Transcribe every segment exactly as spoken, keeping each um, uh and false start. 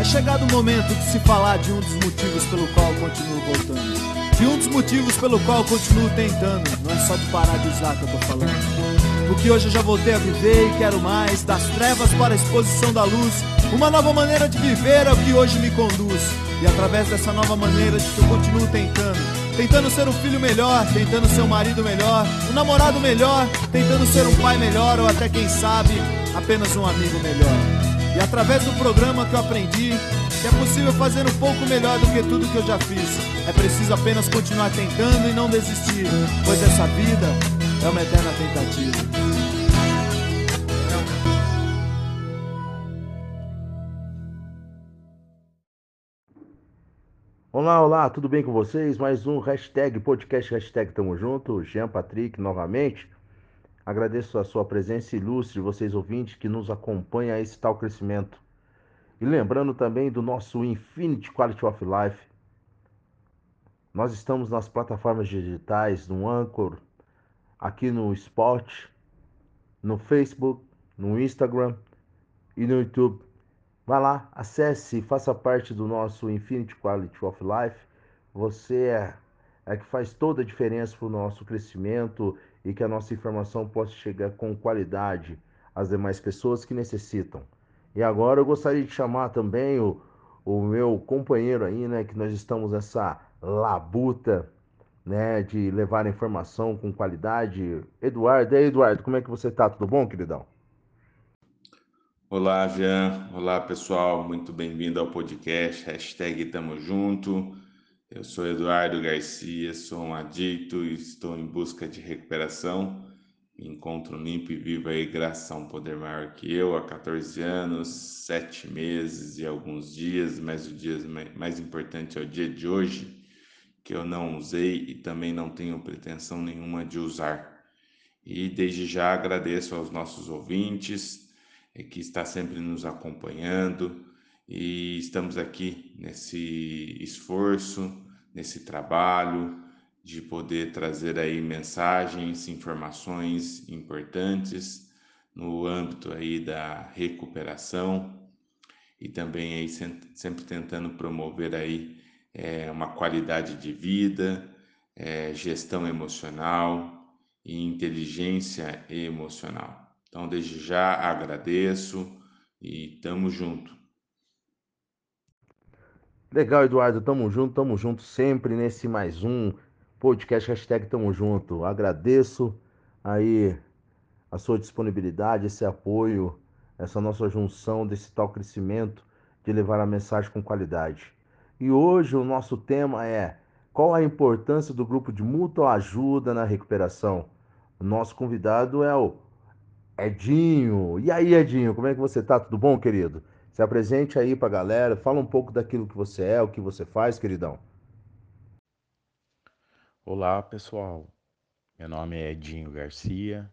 É chegado o momento de se falar de um dos motivos pelo qual continuo voltando. De um dos motivos pelo qual continuo tentando. Não é só de parar de usar que eu tô falando. Porque hoje eu já voltei a viver e quero mais. Das trevas para a exposição da luz. Uma nova maneira de viver é o que hoje me conduz. E através dessa nova maneira de que eu continuo tentando. Tentando ser um filho melhor, tentando ser um marido melhor, um namorado melhor, tentando ser um pai melhor ou até quem sabe, apenas um amigo melhor. E através do programa que eu aprendi que é possível fazer um pouco melhor do que tudo que eu já fiz. É preciso apenas continuar tentando e não desistir, pois essa vida é uma eterna tentativa. Olá, olá, tudo bem com vocês? Mais um hashtag, podcast hashtag Tamo Junto, Jean Patrick novamente. Agradeço a sua presença ilustre, vocês ouvintes que nos acompanham a esse tal crescimento. E lembrando também do nosso Infinite Quality of Life. Nós estamos nas plataformas digitais, no Anchor, aqui no Spotify, no Facebook, no Instagram e no YouTube. Vá lá, acesse e faça parte do nosso Infinite Quality of Life. Você é, é que faz toda a diferença para o nosso crescimento e que a nossa informação possa chegar com qualidade às demais pessoas que necessitam. E agora eu gostaria de chamar também o, o meu companheiro aí, né? Que nós estamos nessa labuta, né? De levar a informação com qualidade. Eduardo, e aí, Eduardo, como é que você está? Tudo bom, queridão? Olá, Jean. Olá, pessoal. Muito bem-vindo ao podcast hashtag Tamo Junto. Eu sou Eduardo Garcia, sou um adicto e estou em busca de recuperação. Me encontro limpo e vivo aí graças a um poder maior que eu há quatorze anos, sete meses e alguns dias, mas o dia mais importante é o dia de hoje, que eu não usei e também não tenho pretensão nenhuma de usar. E desde já agradeço aos nossos ouvintes, que está sempre nos acompanhando e estamos aqui nesse esforço, nesse trabalho de poder trazer aí mensagens, informações importantes no âmbito aí da recuperação e também aí sempre tentando promover aí é, uma qualidade de vida, é, gestão emocional e inteligência emocional. Então, desde já, agradeço e tamo junto. Legal, Eduardo, tamo junto, tamo junto sempre nesse mais um podcast, hashtag Tamo Junto. Agradeço aí a sua disponibilidade, esse apoio, essa nossa junção desse tal crescimento de levar a mensagem com qualidade. E hoje o nosso tema é qual a importância do grupo de mútua ajuda na recuperação? O nosso convidado é o Edinho. E aí, Edinho, como é que você tá? Tudo bom, querido? Se apresente aí pra galera, fala um pouco daquilo que você é, o que você faz, queridão. Olá, pessoal. Meu nome é Edinho Garcia.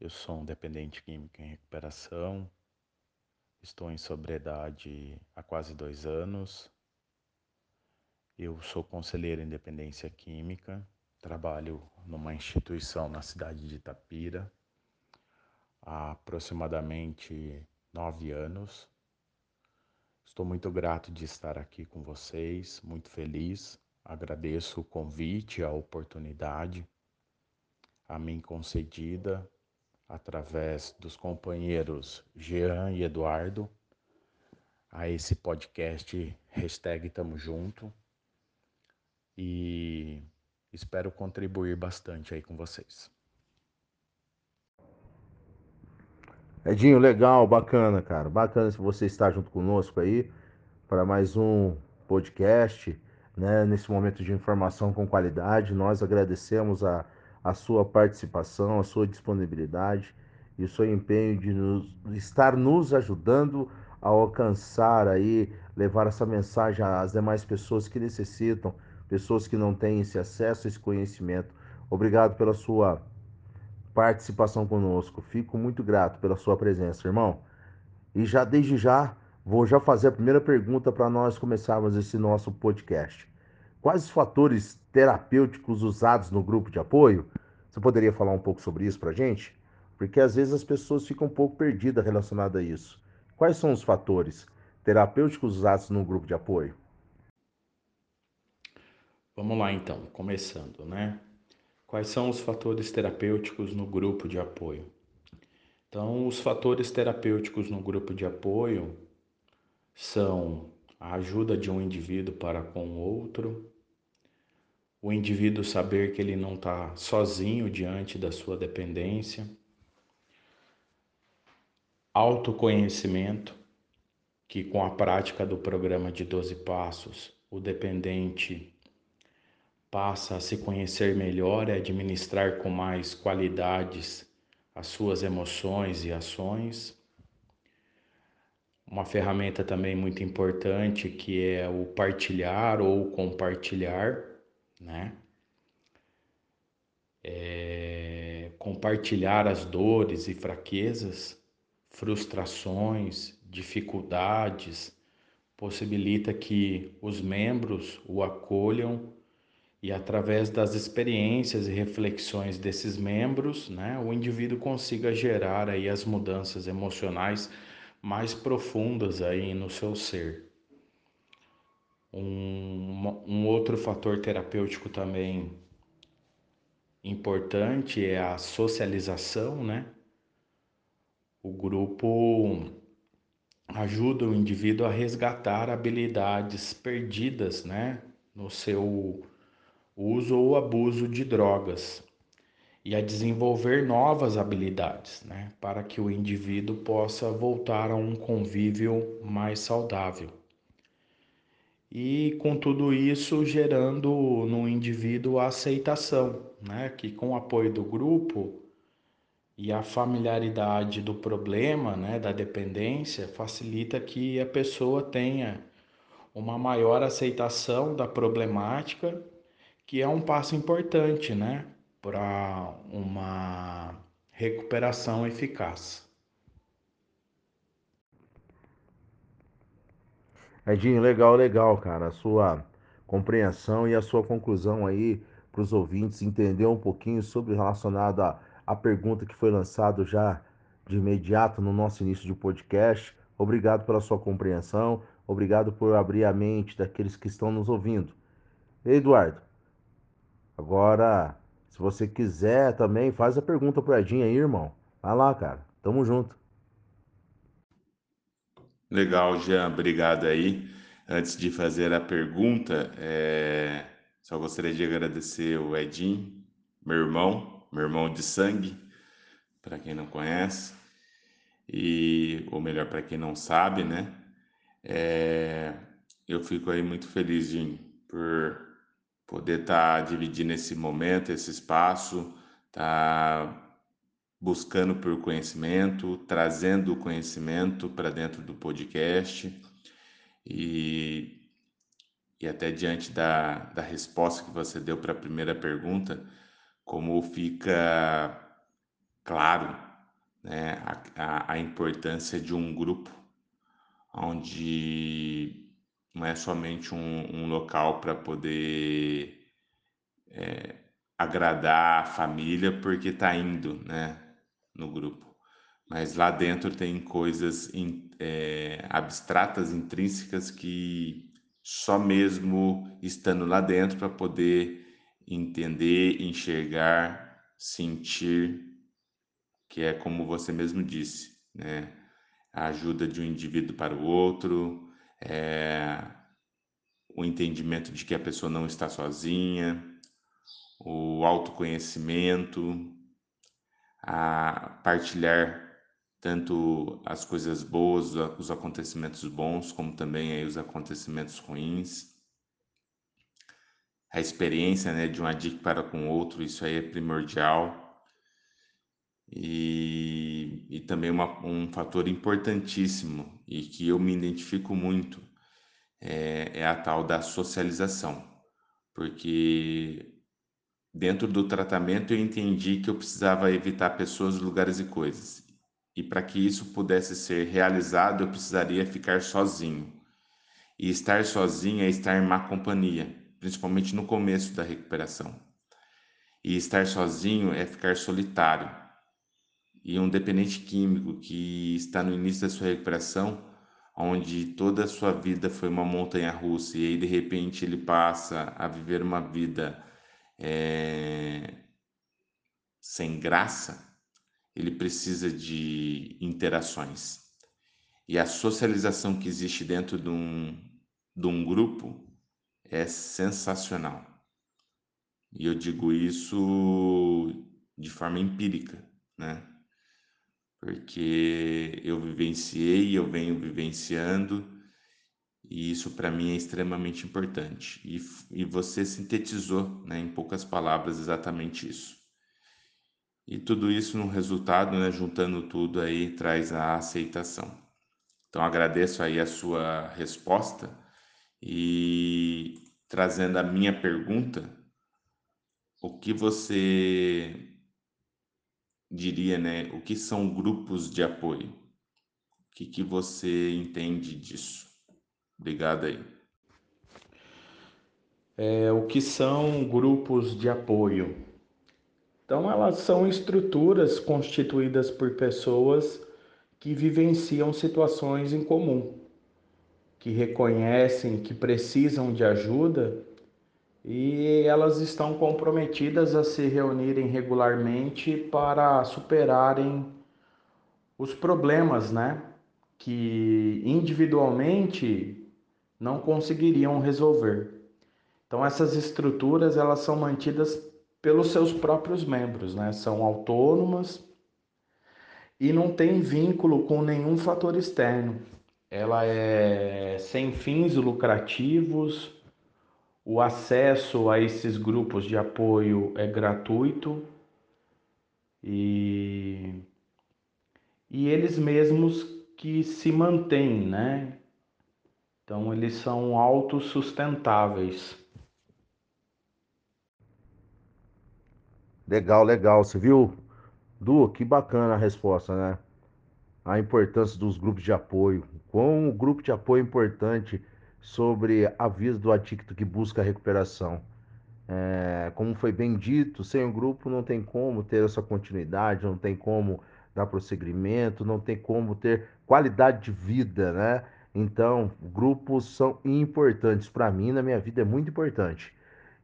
Eu sou um dependente químico em recuperação. Estou em sobriedade há quase dois anos. Eu sou conselheiro em dependência química. Trabalho numa instituição na cidade de Itapira. Há aproximadamente nove anos. Estou muito grato de estar aqui com vocês, muito feliz. Agradeço o convite, a oportunidade a mim concedida através dos companheiros Jean e Eduardo a esse podcast hashtag Tamo Junto e espero contribuir bastante aí com vocês. Edinho, legal, bacana, cara. Bacana você estar junto conosco aí para mais um podcast, né? Nesse momento de informação com qualidade. Nós agradecemos a, a sua participação, a sua disponibilidade e o seu empenho de nos, estar nos ajudando a alcançar aí, levar essa mensagem às demais pessoas que necessitam, pessoas que não têm esse acesso, esse conhecimento. Obrigado pela sua participação conosco, fico muito grato pela sua presença, irmão. E já desde já, vou já fazer a primeira pergunta para nós começarmos esse nosso podcast. Quais os fatores terapêuticos usados no grupo de apoio? Você poderia falar um pouco sobre isso para a gente? Porque às vezes as pessoas ficam um pouco perdidas relacionadas a isso. Quais são os fatores? terapêuticos usados no grupo de apoio? Vamos lá então, começando, né? Quais são os fatores terapêuticos no grupo de apoio? Então, os fatores terapêuticos no grupo de apoio são a ajuda de um indivíduo para com o outro, o indivíduo saber que ele não está sozinho diante da sua dependência, autoconhecimento, que com a prática do programa de doze passos, o dependente passa a se conhecer melhor e administrar com mais qualidades as suas emoções e ações. Uma ferramenta também muito importante que é o partilhar ou compartilhar, né? É, compartilhar as dores e fraquezas, frustrações, dificuldades, possibilita que os membros o acolham e através das experiências e reflexões desses membros, né, o indivíduo consiga gerar aí as mudanças emocionais mais profundas aí no seu ser. Um, um outro fator terapêutico também importante é a socialização, né? O grupo ajuda o indivíduo a resgatar habilidades perdidas, né, no seu uso ou abuso de drogas e a desenvolver novas habilidades, né, para que o indivíduo possa voltar a um convívio mais saudável. E com tudo isso gerando no indivíduo a aceitação, né, que com o apoio do grupo e a familiaridade do problema, né, da dependência, facilita que a pessoa tenha uma maior aceitação da problemática, que é um passo importante, né, para uma recuperação eficaz. Edinho, legal, legal, cara, a sua compreensão e a sua conclusão aí para os ouvintes entender um pouquinho sobre relacionado à, à pergunta que foi lançada já de imediato no nosso início de podcast. Obrigado pela sua compreensão, obrigado por abrir a mente daqueles que estão nos ouvindo. Eduardo, agora, se você quiser também, faz a pergunta pro Edinho aí, irmão. Vai lá, cara. Tamo junto. Legal, Jean. Obrigado aí. Antes de fazer a pergunta, é... só gostaria de agradecer o Edinho, meu irmão, meu irmão de sangue, para quem não conhece, e ou melhor, para quem não sabe, né? É... Eu fico aí muito feliz, Jean, por poder estar tá dividindo esse momento, esse espaço, tá buscando por conhecimento, trazendo o conhecimento para dentro do podcast e, e até diante da, da resposta que você deu para a primeira pergunta, como fica claro, né, a, a, a importância de um grupo onde não é somente um, um local para poder é, agradar a família porque está indo, né, no grupo. Mas lá dentro tem coisas in, é, abstratas, intrínsecas, que só mesmo estando lá dentro para poder entender, enxergar, sentir, que é como você mesmo disse, né, a ajuda de um indivíduo para o outro, É, o entendimento de que a pessoa não está sozinha, o autoconhecimento, a partilhar tanto as coisas boas, os acontecimentos bons, como também aí os acontecimentos ruins, a experiência, né, de um adicto para com o outro, isso aí é primordial. E, e também uma, um fator importantíssimo e que eu me identifico muito é, é a tal da socialização, porque dentro do tratamento eu entendi que eu precisava evitar pessoas, lugares e coisas, e para que isso pudesse ser realizado eu precisaria ficar sozinho, e estar sozinho é estar em má companhia, principalmente no começo da recuperação, e estar sozinho é ficar solitário. E um dependente químico que está no início da sua recuperação onde toda a sua vida foi uma montanha-russa, e aí de repente ele passa a viver uma vida é, sem graça, ele precisa de interações. E a socialização que existe dentro de um, de um grupo é sensacional. E eu digo isso de forma empírica, né? Porque eu vivenciei, eu venho vivenciando, e isso para mim é extremamente importante. E, e você sintetizou, né, em poucas palavras, exatamente isso. E tudo isso no resultado, né, juntando tudo aí, traz a aceitação. Então agradeço aí a sua resposta, e trazendo a minha pergunta, o que você diria, né, o que são grupos de apoio? O que, que você entende disso? Obrigado aí. É, o que são grupos de apoio? Então, elas são estruturas constituídas por pessoas que vivenciam situações em comum, que reconhecem que precisam de ajuda, e elas estão comprometidas a se reunirem regularmente para superarem os problemas, né, que individualmente não conseguiriam resolver. Então essas estruturas, elas são mantidas pelos seus próprios membros, né, são autônomas e não tem vínculo com nenhum fator externo. Ela é sem fins lucrativos. O acesso a esses grupos de apoio é gratuito, e, e eles mesmos que se mantêm, né? Então, eles são autossustentáveis. Legal, legal. Você viu, Du? Que bacana a resposta, né? A importância dos grupos de apoio. Quão o grupo de apoio é importante sobre a vida do adicto que busca a recuperação. É, como foi bem dito, sem o grupo não tem como ter essa continuidade, não tem como dar prosseguimento, não tem como ter qualidade de vida, né? Então, grupos são importantes. Para mim, na minha vida, é muito importante.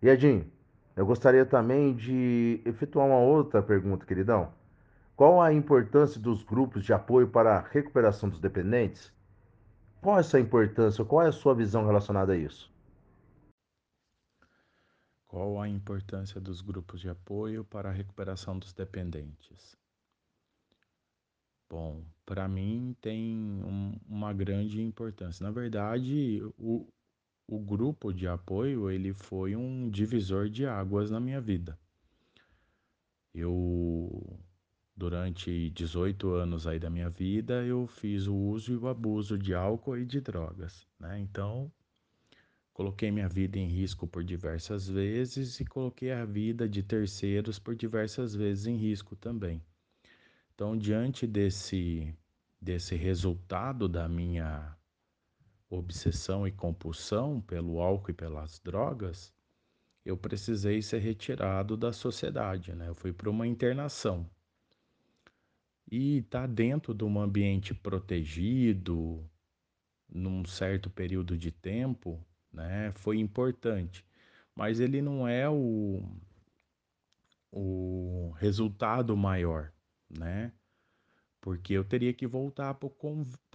E, Edinho, eu gostaria também de efetuar uma outra pergunta, queridão. Qual a importância dos grupos de apoio para a recuperação dos dependentes? Qual é essa importância? Qual é a sua visão relacionada a isso? Qual a importância dos grupos de apoio para a recuperação dos dependentes? Bom, para mim tem um, uma grande importância. Na verdade, o, o grupo de apoio, ele foi um divisor de águas na minha vida. Eu... Durante dezoito anos aí da minha vida, eu fiz o uso e o abuso de álcool e de drogas, né? Então, coloquei minha vida em risco por diversas vezes e coloquei a vida de terceiros por diversas vezes em risco também. Então, diante desse, desse resultado da minha obsessão e compulsão pelo álcool e pelas drogas, eu precisei ser retirado da sociedade, né? Eu fui para uma internação. E estar dentro de um ambiente protegido, num certo período de tempo, né, foi importante. Mas ele não é o, o resultado maior, né? Porque eu teria que voltar para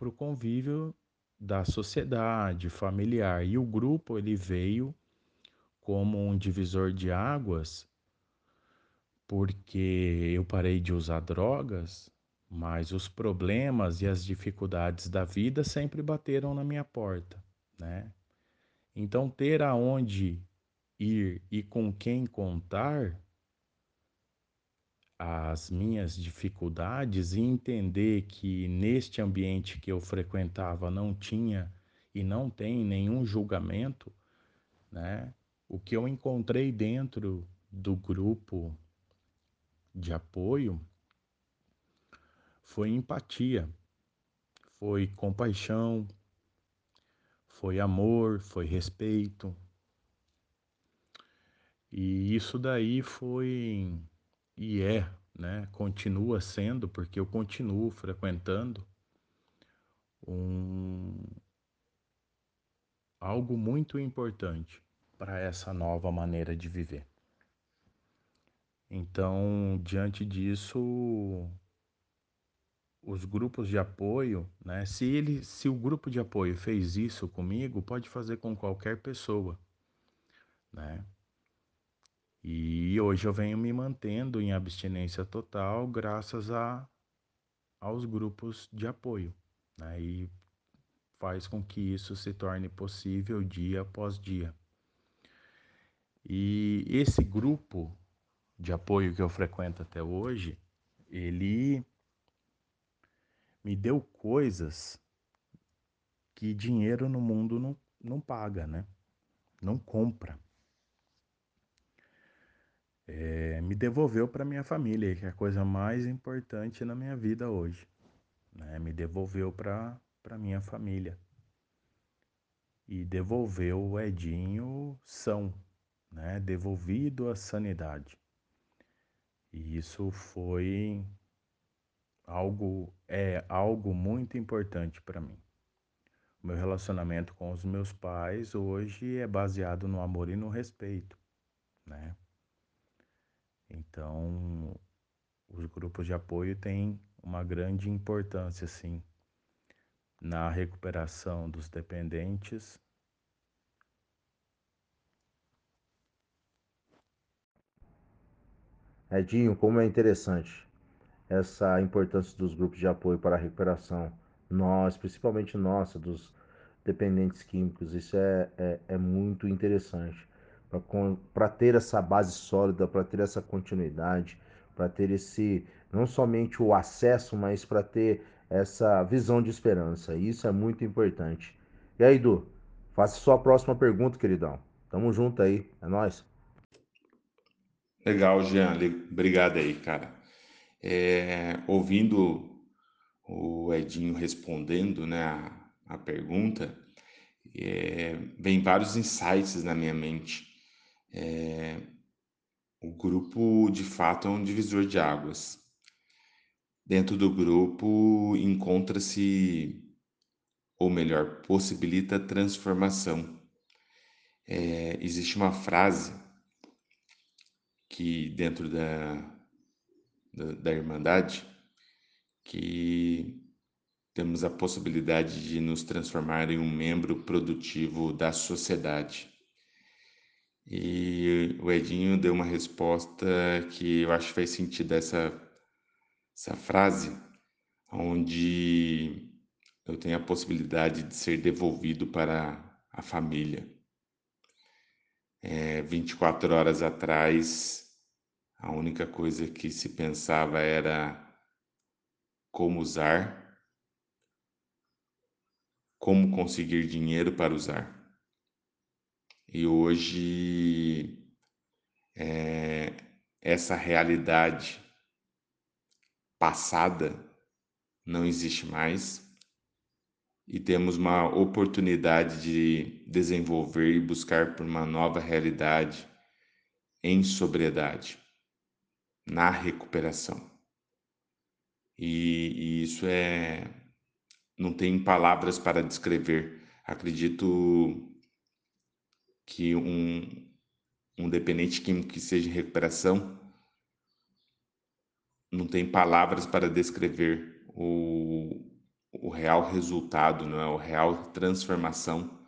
o convívio da sociedade, familiar. E o grupo, ele veio como um divisor de águas, porque eu parei de usar drogas, mas os problemas e as dificuldades da vida sempre bateram na minha porta, né? Então, ter aonde ir e com quem contar as minhas dificuldades, e entender que neste ambiente que eu frequentava não tinha e não tem nenhum julgamento, né? O que eu encontrei dentro do grupo de apoio foi empatia, foi compaixão, foi amor, foi respeito. E isso daí foi e é, né? Continua sendo, porque eu continuo frequentando um, algo muito importante para essa nova maneira de viver. Então, diante disso, os grupos de apoio, né? Se ele, se o grupo de apoio fez isso comigo, pode fazer com qualquer pessoa, né? E hoje eu venho me mantendo em abstinência total graças a, aos grupos de apoio, né? E faz com que isso se torne possível dia após dia. E esse grupo de apoio que eu frequento até hoje, ele me deu coisas que dinheiro no mundo não, não paga, né? Não compra. É, me devolveu para minha família, que é a coisa mais importante na minha vida hoje, né? Me devolveu para para minha família. E devolveu o Edinho são, né? Devolvido à sanidade. E isso foi algo, é algo muito importante para mim. O meu relacionamento com os meus pais hoje é baseado no amor e no respeito, né? Então, os grupos de apoio têm uma grande importância, sim, na recuperação dos dependentes. Edinho, como é interessante essa importância dos grupos de apoio para a recuperação, nós, principalmente nossa, dos dependentes químicos. Isso é, é, é muito interessante, para ter essa base sólida, para ter essa continuidade, para ter esse, não somente o acesso, mas para ter essa visão de esperança. Isso é muito importante. E aí, Edu, faça sua próxima pergunta, queridão. Tamo junto aí, é nóis. Legal, Jean, obrigado aí, cara. É, ouvindo o Edinho respondendo, né, a, a pergunta, é, vem vários insights na minha mente. É, o grupo, de fato, é um divisor de águas. Dentro do grupo encontra-se, ou melhor, possibilita transformação. É, existe uma frase que dentro da, da, da Irmandade, que temos a possibilidade de nos transformar em um membro produtivo da sociedade. E o Edinho deu uma resposta que eu acho que faz sentido essa essa frase, onde eu tenho a possibilidade de ser devolvido para a família. É, vinte e quatro horas atrás, a única coisa que se pensava era como usar, como conseguir dinheiro para usar. E hoje, é, essa realidade passada não existe mais e temos uma oportunidade de desenvolver e buscar por uma nova realidade em sobriedade, na recuperação. E, e isso é, não tem palavras para descrever. Acredito que um, um dependente químico que seja em recuperação não tem palavras para descrever o, o real resultado, não é? O real transformação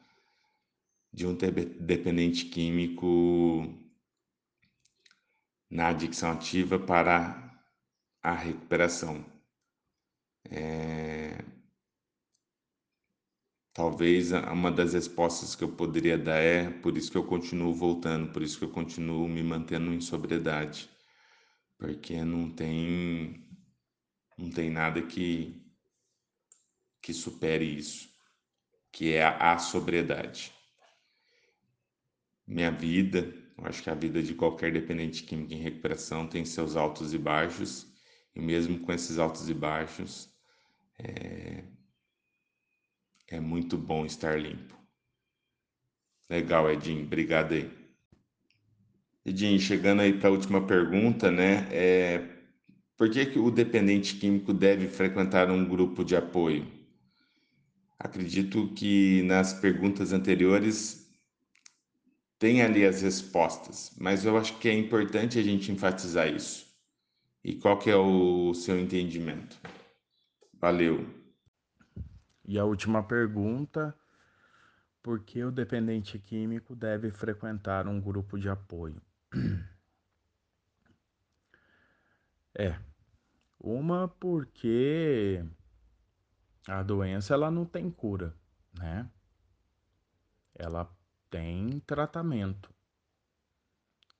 de um dependente químico na adicção ativa para a recuperação. É... Talvez uma das respostas que eu poderia dar é por isso que eu continuo voltando, por isso que eu continuo me mantendo em sobriedade. Porque não tem, não tem nada que, que supere isso, que é a, a sobriedade. Minha vida, eu acho que a vida de qualquer dependente químico em recuperação tem seus altos e baixos, e mesmo com esses altos e baixos, é, é muito bom estar limpo. Legal, Edinho, obrigado aí. Edinho, chegando aí para a última pergunta, né? É, por que que o dependente químico deve frequentar um grupo de apoio? Acredito que nas perguntas anteriores tem ali as respostas, mas eu acho que é importante a gente enfatizar isso. E qual que é o seu entendimento? Valeu. E a última pergunta, por que o dependente químico deve frequentar um grupo de apoio? É, uma porque a doença ela não tem cura, né? Ela tem tratamento.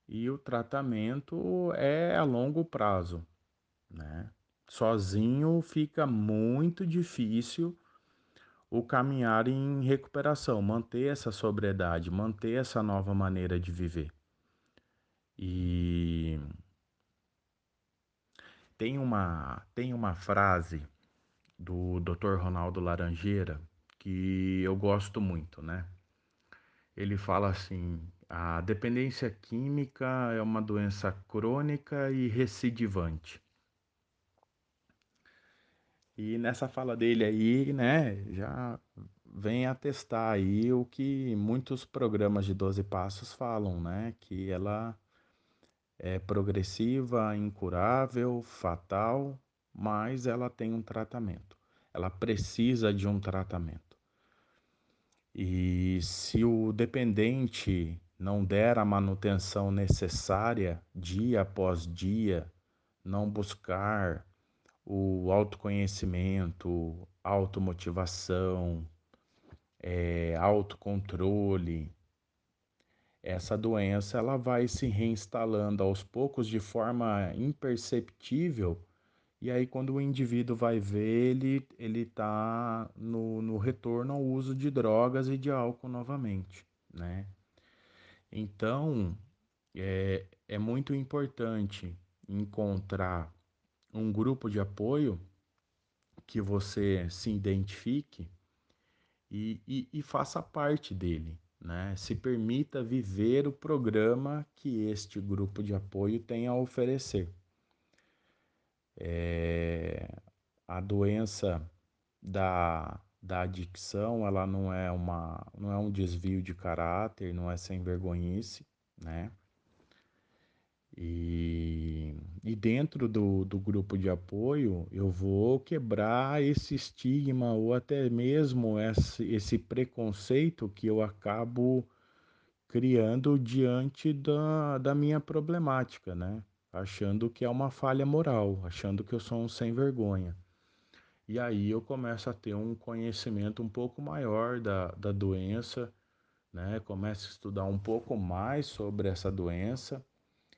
E o tratamento é a longo prazo, né? Sozinho fica muito difícil o caminhar em recuperação, manter essa sobriedade, manter essa nova maneira de viver. E tem uma, tem uma frase do doutor Ronaldo Laranjeira que eu gosto muito, né? Ele fala assim: a dependência química é uma doença crônica e recidivante. E nessa fala dele aí, né, já vem atestar aí o que muitos programas de doze passos falam, né, que ela é progressiva, incurável, fatal, mas ela tem um tratamento. Ela precisa de um tratamento. E se o dependente não der a manutenção necessária dia após dia, não buscar o autoconhecimento, automotivação, é, autocontrole, essa doença ela vai se reinstalando aos poucos de forma imperceptível, e aí quando o indivíduo vai ver, ele ele tá no, no retorno ao uso de drogas e de álcool novamente, né? Então, é, é muito importante encontrar um grupo de apoio que você se identifique e, e, e faça parte dele, né? Se permita viver o programa que este grupo de apoio tem a oferecer. É, a doença da, da adicção, ela não é, uma, não é um desvio de caráter, não é sem vergonhice, né? E, e dentro do, do grupo de apoio, eu vou quebrar esse estigma ou até mesmo esse, esse preconceito que eu acabo criando diante da, da minha problemática, né? Achando que é uma falha moral, achando que eu sou um sem vergonha. E aí eu começo a ter um conhecimento um pouco maior da, da doença, né? Começo a estudar um pouco mais sobre essa doença,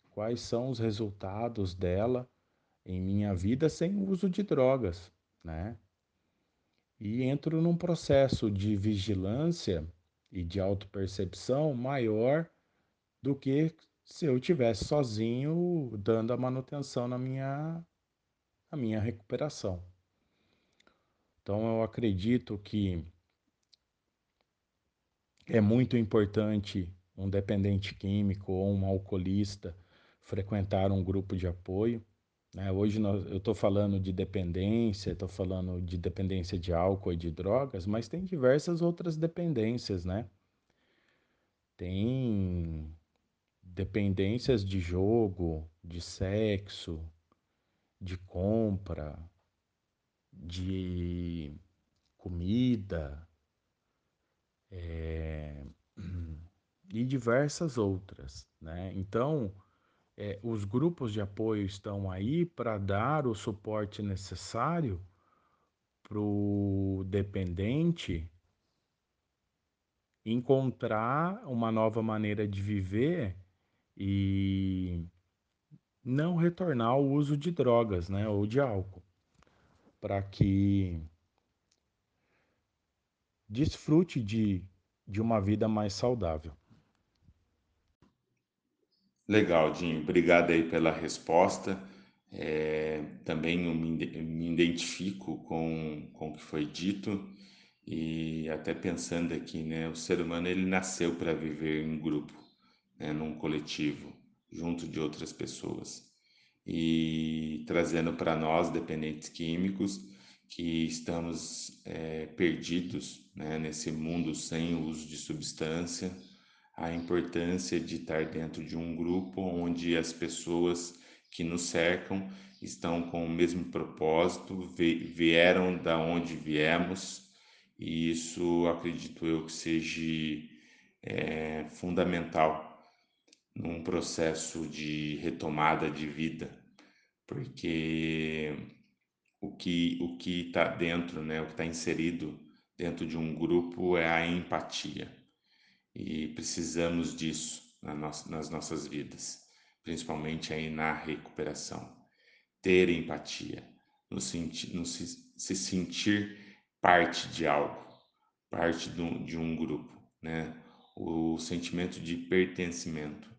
quais são os resultados dela em minha vida sem o uso de drogas, né? E entro num processo de vigilância e de autopercepção maior do que se eu estivesse sozinho dando a manutenção na minha, na minha recuperação. Então eu acredito que é muito importante um dependente químico ou um alcoolista frequentar um grupo de apoio, né? Hoje nós, eu estou falando de dependência, estou falando de dependência de álcool e de drogas, mas tem diversas outras dependências, né? Tem dependências de jogo, de sexo, de compra, de comida, é, e diversas outras, né? Então, É, os grupos de apoio estão aí para dar o suporte necessário para o dependente encontrar uma nova maneira de viver e não retornar ao uso de drogas, né, ou de álcool, para que desfrute de, de uma vida mais saudável. Legal, Dinho. Obrigado aí pela resposta. É, também eu me identifico com, com o que foi dito e até pensando aqui, né? O ser humano ele nasceu para viver em grupo, né, num coletivo, junto de outras pessoas. E trazendo para nós, dependentes químicos, que estamos é, perdidos, né, nesse mundo sem uso de substância, a importância de estar dentro de um grupo onde as pessoas que nos cercam estão com o mesmo propósito, vieram da onde viemos, e isso acredito eu que seja é, fundamental num processo de retomada de vida, porque o que o que está dentro, né, o que está inserido dentro de um grupo é a empatia, e precisamos disso na nossa, nas nossas vidas, principalmente aí na recuperação. Ter empatia, no senti- no se, se sentir parte de algo, parte do, de um grupo, né? O sentimento de pertencimento.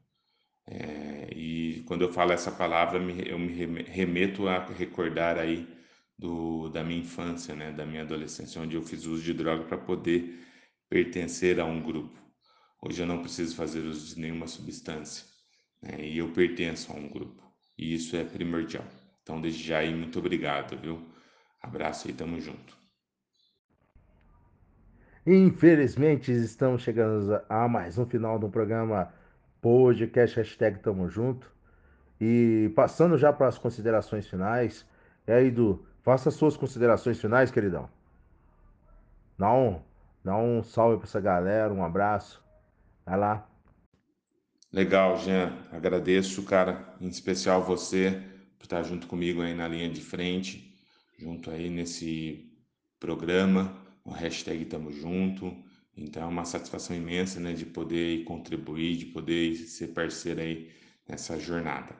É, e quando eu falo essa palavra, me, eu me remeto a recordar aí do, da minha infância, né? Da minha adolescência, onde eu fiz uso de droga para poder pertencer a um grupo. Hoje eu não preciso fazer uso de nenhuma substância, né? E eu pertenço a um grupo, e isso é primordial. Então, desde já aí, muito obrigado, viu? Abraço e tamo junto. Infelizmente, estamos chegando a mais um final do programa podcast hashtag Tamo Junto. E passando já para as considerações finais, é aí, Edu, faça suas considerações finais, queridão. Dá um, dá um salve para essa galera, um abraço. Vai lá. Legal, Jean. Agradeço, cara, em especial você por estar junto comigo aí na linha de frente, junto aí nesse programa, o hashtag Tamo Junto. Então é uma satisfação imensa, né, de poder contribuir, de poder ser parceiro aí nessa jornada.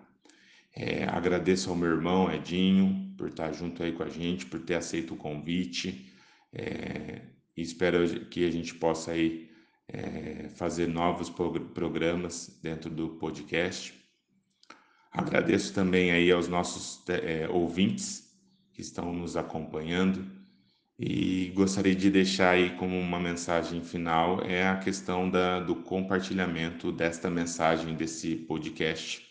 É, agradeço ao meu irmão Edinho por estar junto aí com a gente, por ter aceito o convite. É, e espero que a gente possa aí É, fazer novos programas dentro do podcast. Agradeço também aí aos nossos é, ouvintes que estão nos acompanhando, e gostaria de deixar aí como uma mensagem final é a questão da, do compartilhamento desta mensagem, desse podcast,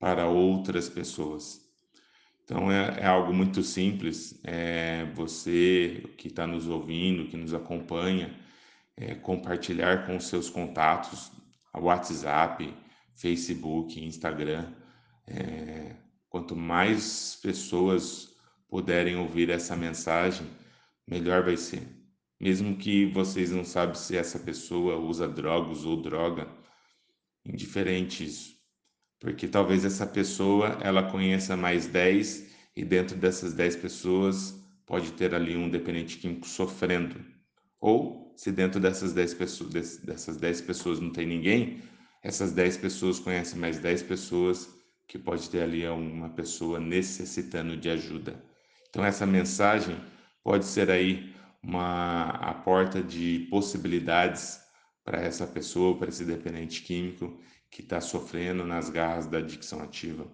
para outras pessoas. Então é, é algo muito simples, é, você que está nos ouvindo, que nos acompanha, É, compartilhar com seus contatos, WhatsApp, Facebook, Instagram. É, quanto mais pessoas puderem ouvir essa mensagem, melhor vai ser. Mesmo que vocês não saibam se essa pessoa usa drogas ou droga, indiferente isso. Porque talvez essa pessoa, ela conheça mais dez, e dentro dessas dez pessoas pode ter ali um dependente químico sofrendo. Ou se dentro dessas dez pessoas, dessas dez pessoas não tem ninguém, essas dez pessoas conhecem mais dez pessoas, que pode ter ali uma pessoa necessitando de ajuda. Então essa mensagem pode ser aí uma, a porta de possibilidades para essa pessoa, para esse dependente químico que está sofrendo nas garras da adicção ativa.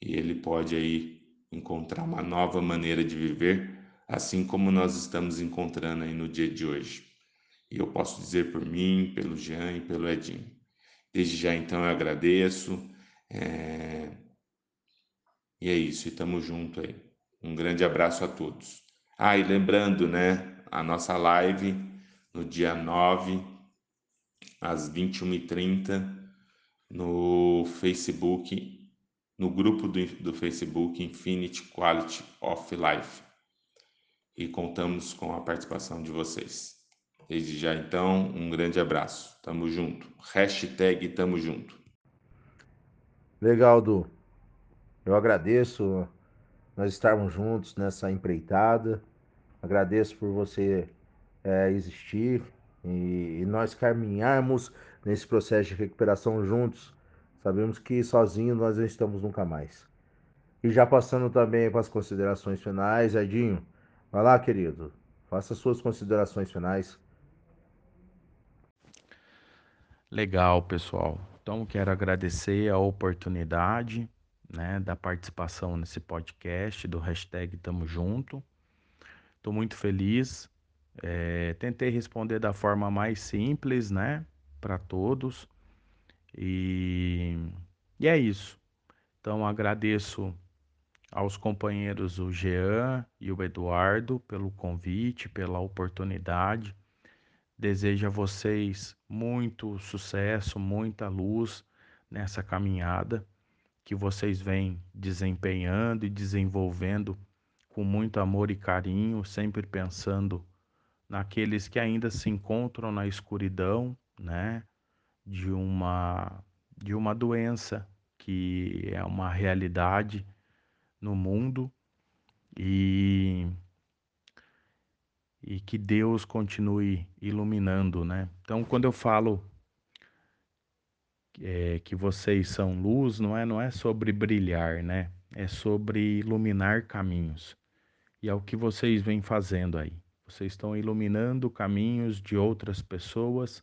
E ele pode aí encontrar uma nova maneira de viver, assim como nós estamos encontrando aí no dia de hoje. E eu posso dizer por mim, pelo Jean e pelo Edinho. Desde já, então, eu agradeço. É... E é isso, e tamo junto aí. Um grande abraço a todos. Ah, e lembrando, né, a nossa live no dia nove, às vinte e uma e trinta, no Facebook, no grupo do, do Facebook Infinite Quality of Life. E contamos com a participação de vocês. Desde já, então, um grande abraço. Tamo junto. Hashtag Tamo Junto. Legal, Du. Eu agradeço nós estarmos juntos nessa empreitada. Agradeço por você é, existir e, e nós caminharmos nesse processo de recuperação juntos. Sabemos que sozinhos nós não estamos nunca mais. E já passando também para as considerações finais, Edinho, vai lá, querido. Faça suas considerações finais. Legal, pessoal. Então, quero agradecer a oportunidade, né, da participação nesse podcast do hashtag Tamo Junto. Estou muito feliz. É, tentei responder da forma mais simples, né, para todos. E, e é isso. Então, agradeço aos companheiros o Jean e o Eduardo pelo convite, pela oportunidade. Desejo a vocês muito sucesso, muita luz nessa caminhada que vocês vêm desempenhando e desenvolvendo com muito amor e carinho, sempre pensando naqueles que ainda se encontram na escuridão, né, de uma, de uma doença que é uma realidade no mundo, e, e que Deus continue iluminando, né? Então, quando eu falo é, que vocês são luz, não é, não é sobre brilhar, né? É sobre iluminar caminhos, e é o que vocês vêm fazendo aí. Vocês estão iluminando caminhos de outras pessoas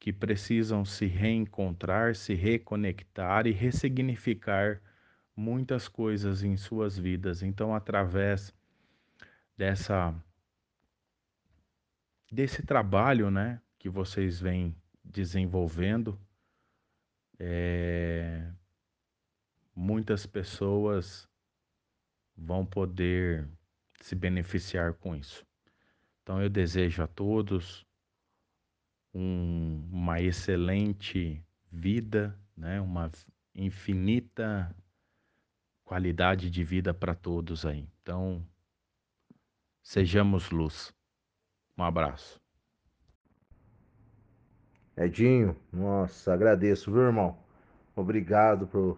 que precisam se reencontrar, se reconectar e ressignificar muitas coisas em suas vidas. Então, através dessa, desse trabalho, né, que vocês vêm desenvolvendo, é, muitas pessoas vão poder se beneficiar com isso. Então, eu desejo a todos um, uma excelente vida, né, uma infinita qualidade de vida para todos aí. Então, sejamos luz. Um abraço. Edinho, nossa, agradeço, viu, irmão? Obrigado por,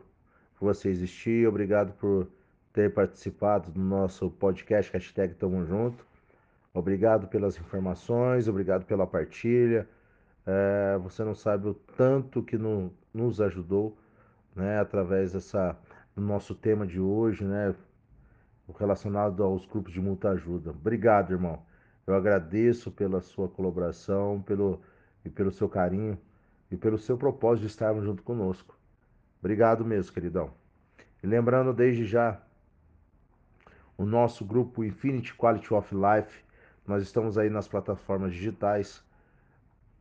por você existir, obrigado por ter participado do nosso podcast, hashtag Tamo Junto. Obrigado pelas informações, obrigado pela partilha. É, você não sabe o tanto que no, nos ajudou, né, através dessa... nosso tema de hoje, né, relacionado aos grupos de multa ajuda. Obrigado, irmão. Eu agradeço pela sua colaboração, pelo e pelo seu carinho e pelo seu propósito de estarmos junto conosco. Obrigado mesmo, queridão. E lembrando desde já o nosso grupo Infinite Quality of Life. Nós estamos aí nas plataformas digitais,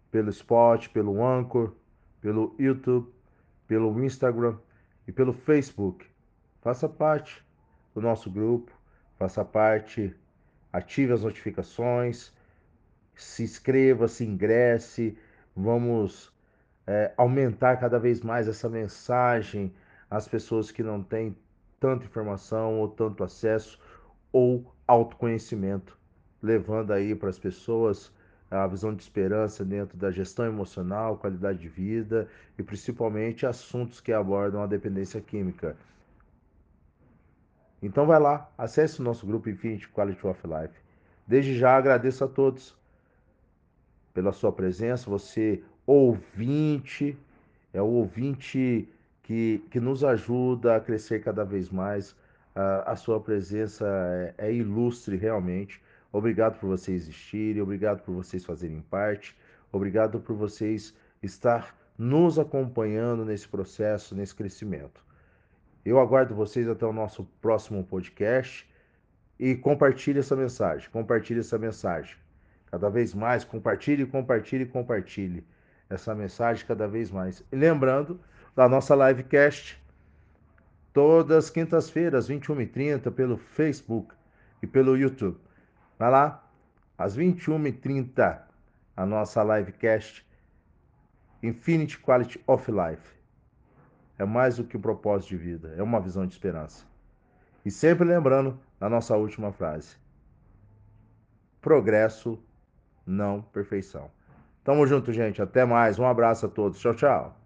pelo Spotify, pelo Anchor, pelo YouTube, pelo Instagram e pelo Facebook. Faça parte do nosso grupo, faça parte, ative as notificações, se inscreva, se ingresse, vamos é, aumentar cada vez mais essa mensagem às pessoas que não têm tanta informação ou tanto acesso ou autoconhecimento, levando aí para as pessoas a visão de esperança dentro da gestão emocional, qualidade de vida e principalmente assuntos que abordam a dependência química. Então vai lá, acesse o nosso grupo Infinite Quality of Life. Desde já agradeço a todos pela sua presença, você ouvinte, é o ouvinte que, que nos ajuda a crescer cada vez mais, a, a sua presença é, é ilustre realmente. Obrigado por vocês existirem, obrigado por vocês fazerem parte, obrigado por vocês estar nos acompanhando nesse processo, nesse crescimento. Eu aguardo vocês até o nosso próximo podcast e compartilhe essa mensagem, compartilhe essa mensagem. Cada vez mais, compartilhe, compartilhe, compartilhe essa mensagem cada vez mais. E lembrando da nossa livecast, todas as quintas-feiras, vinte e uma e trinta, pelo Facebook e pelo YouTube. Vai lá, às vinte e uma e trinta, a nossa livecast Infinite Quality of Life. É mais do que um propósito de vida, é uma visão de esperança. E sempre lembrando da nossa última frase: progresso, não perfeição. Tamo junto, gente. Até mais. Um abraço a todos. Tchau, tchau.